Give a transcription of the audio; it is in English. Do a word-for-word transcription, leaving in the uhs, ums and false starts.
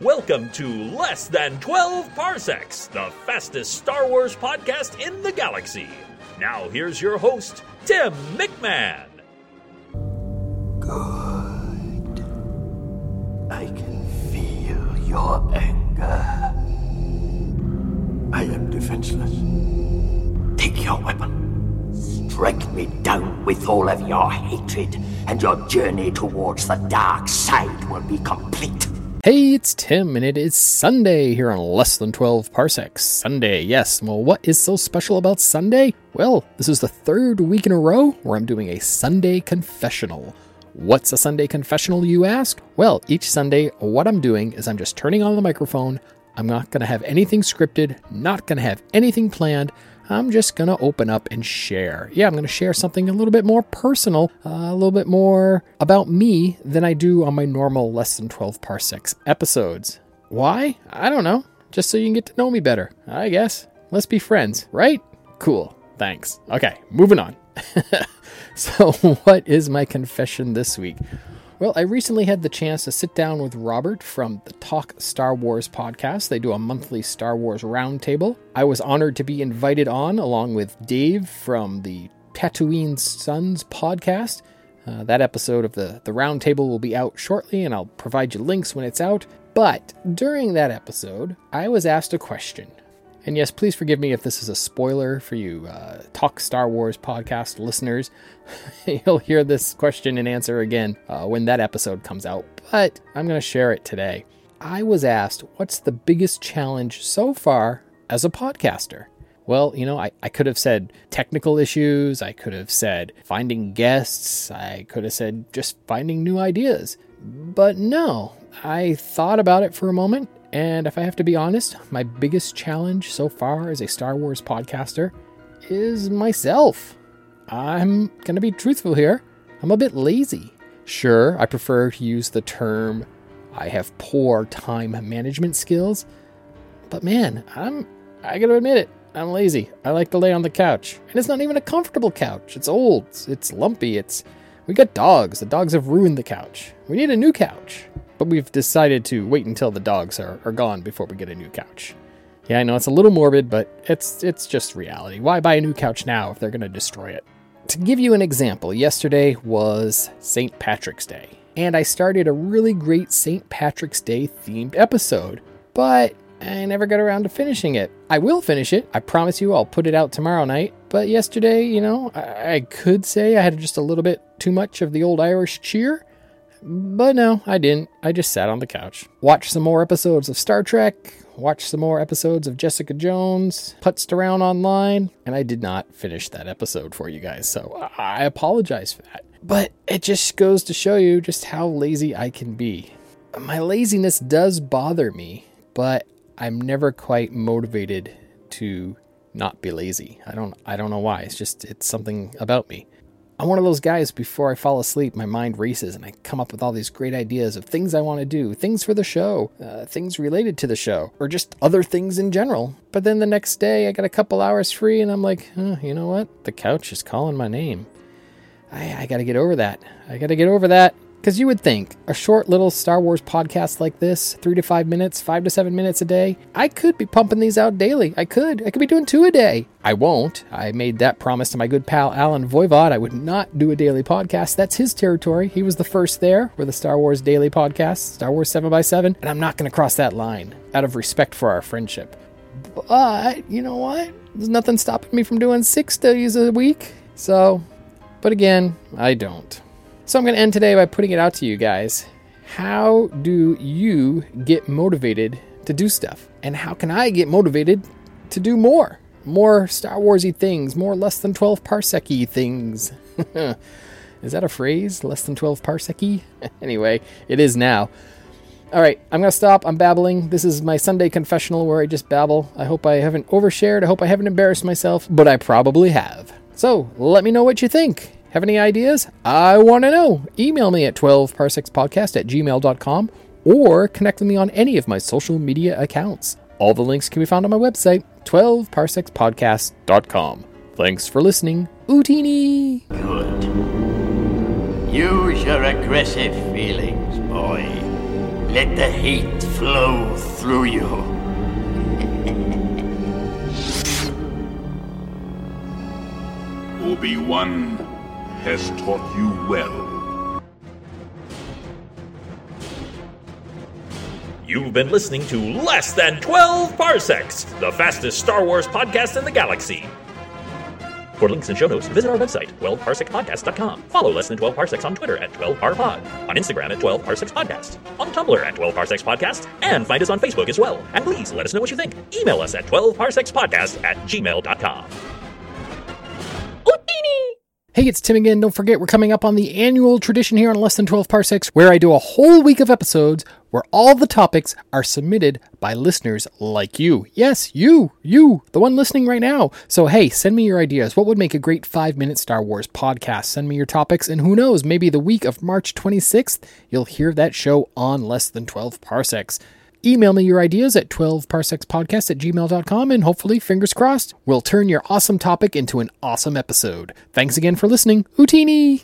Welcome to Less Than twelve Parsecs, the fastest Star Wars podcast in the galaxy. Now here's your host, Tim McMahon. Good. I can feel your anger. I am defenseless. Take your weapon. Strike me down with all of your hatred, and your journey towards the dark side will be complete. Hey, it's Tim, and it is Sunday here on Less Than twelve Parsecs. Sunday, yes. Well, what is so special about Sunday? Well, this is the third week in a row where I'm doing a Sunday Confessional. What's a Sunday Confessional, you ask? Well, each Sunday, what I'm doing is I'm just turning on the microphone. I'm not going to have anything scripted, not going to have anything planned. I'm just going to open up and share. Yeah, I'm going to share something a little bit more personal, uh, a little bit more about me than I do on my normal Less Than twelve Parsecs episodes. Why? I don't know. Just so you can get to know me better, I guess. Let's be friends, right? Cool. Thanks. Okay, moving on. So what is my confession this week? Well, I recently had the chance to sit down with Robert from the Talk Star Wars podcast. They do a monthly Star Wars roundtable. I was honored to be invited on along with Dave from the Tatooine Sons podcast. Uh, that episode of the, the roundtable will be out shortly, and I'll provide you links when it's out. But during that episode, I was asked a question. And yes, please forgive me if this is a spoiler for you uh, Talk Star Wars podcast listeners. You'll hear this question and answer again uh, when that episode comes out, but I'm going to share it today. I was asked, what's the biggest challenge so far as a podcaster? Well, you know, I, I could have said technical issues. I could have said finding guests. I could have said just finding new ideas. But no, I thought about it for a moment. And if I have to be honest, my biggest challenge so far as a Star Wars podcaster is myself. I'm going to be truthful here. I'm a bit lazy. Sure, I prefer to use the term, I have poor time management skills. But man, I'm, I got to admit it, I'm lazy. I like to lay on the couch. And it's not even a comfortable couch. It's old. It's lumpy. It's we got dogs. The dogs have ruined the couch. We need a new couch. But we've decided to wait until the dogs are, are gone before we get a new couch. Yeah, I know it's a little morbid, but it's it's just reality. Why buy a new couch now if they're going to destroy it? To give you an example, yesterday was Saint Patrick's Day. And I started a really great Saint Patrick's Day themed episode. But I never got around to finishing it. I will finish it. I promise you I'll put it out tomorrow night. But yesterday, you know, I, I could say I had just a little bit too much of the old Irish cheer. But no, I didn't. I just sat on the couch. Watched some more episodes of Star Trek, watched some more episodes of Jessica Jones, putzed around online, and I did not finish that episode for you guys, so I apologize for that. But it just goes to show you just how lazy I can be. My laziness does bother me, but I'm never quite motivated to not be lazy. I don't I don't know why. It's just it's something about me. I'm one of those guys, before I fall asleep, my mind races and I come up with all these great ideas of things I want to do, things for the show, uh, things related to the show, or just other things in general. But then the next day, I got a couple hours free and I'm like, oh, you know what? The couch is calling my name. I, I got to get over that. I got to get over that. Because you would think a short little Star Wars podcast like this, three to five minutes, five to seven minutes a day, I could be pumping these out daily. I could. I could be doing two a day. I won't. I made that promise to my good pal Alan Voivod. I would not do a daily podcast. That's his territory. He was the first there with the Star Wars daily podcast, Star Wars seven by seven. And I'm not going to cross that line out of respect for our friendship. But you know what? There's nothing stopping me from doing six days a week. So, but again, I don't. So I'm going to end today by putting it out to you guys. How do you get motivated to do stuff? And how can I get motivated to do more? More Star Wars-y things, more Less Than twelve Parsec-y things. Is that a phrase? Less Than twelve Parsec-y? Anyway, it is now. All right, I'm going to stop. I'm babbling. This is my Sunday confessional where I just babble. I hope I haven't overshared. I hope I haven't embarrassed myself, but I probably have. So let me know what you think. Have any ideas? I want to know. Email me at twelve parsecspodcast at gmail dot com or connect with me on any of my social media accounts. All the links can be found on my website, twelve parsecspodcast dot com. Thanks for listening. Ootini! Good. Use your aggressive feelings, boy. Let the hate flow through you. Obi-Wan has taught you well. You've been listening to Less Than twelve Parsecs, the fastest Star Wars podcast in the galaxy. For links and show notes, visit our website, twelve parsec podcast dot com. Follow Less Than twelve Parsecs on Twitter at twelve par pod, on Instagram at twelve parsecs podcast, on Tumblr at twelve parsecs podcast, and find us on Facebook as well. And please let us know what you think. Email us at twelve parsecspodcast at gmail dot com. Hey, it's Tim again. Don't forget, we're coming up on the annual tradition here on Less Than twelve Parsecs, where I do a whole week of episodes where all the topics are submitted by listeners like you. Yes, you, you, the one listening right now. So, hey, send me your ideas. What would make a great five-minute Star Wars podcast? Send me your topics, and who knows, maybe the week of March twenty-sixth, you'll hear that show on Less Than twelve Parsecs. Email me your ideas at twelve parsecspodcast at gmail dot com, and hopefully, fingers crossed, we'll turn your awesome topic into an awesome episode. Thanks again for listening. Houtini!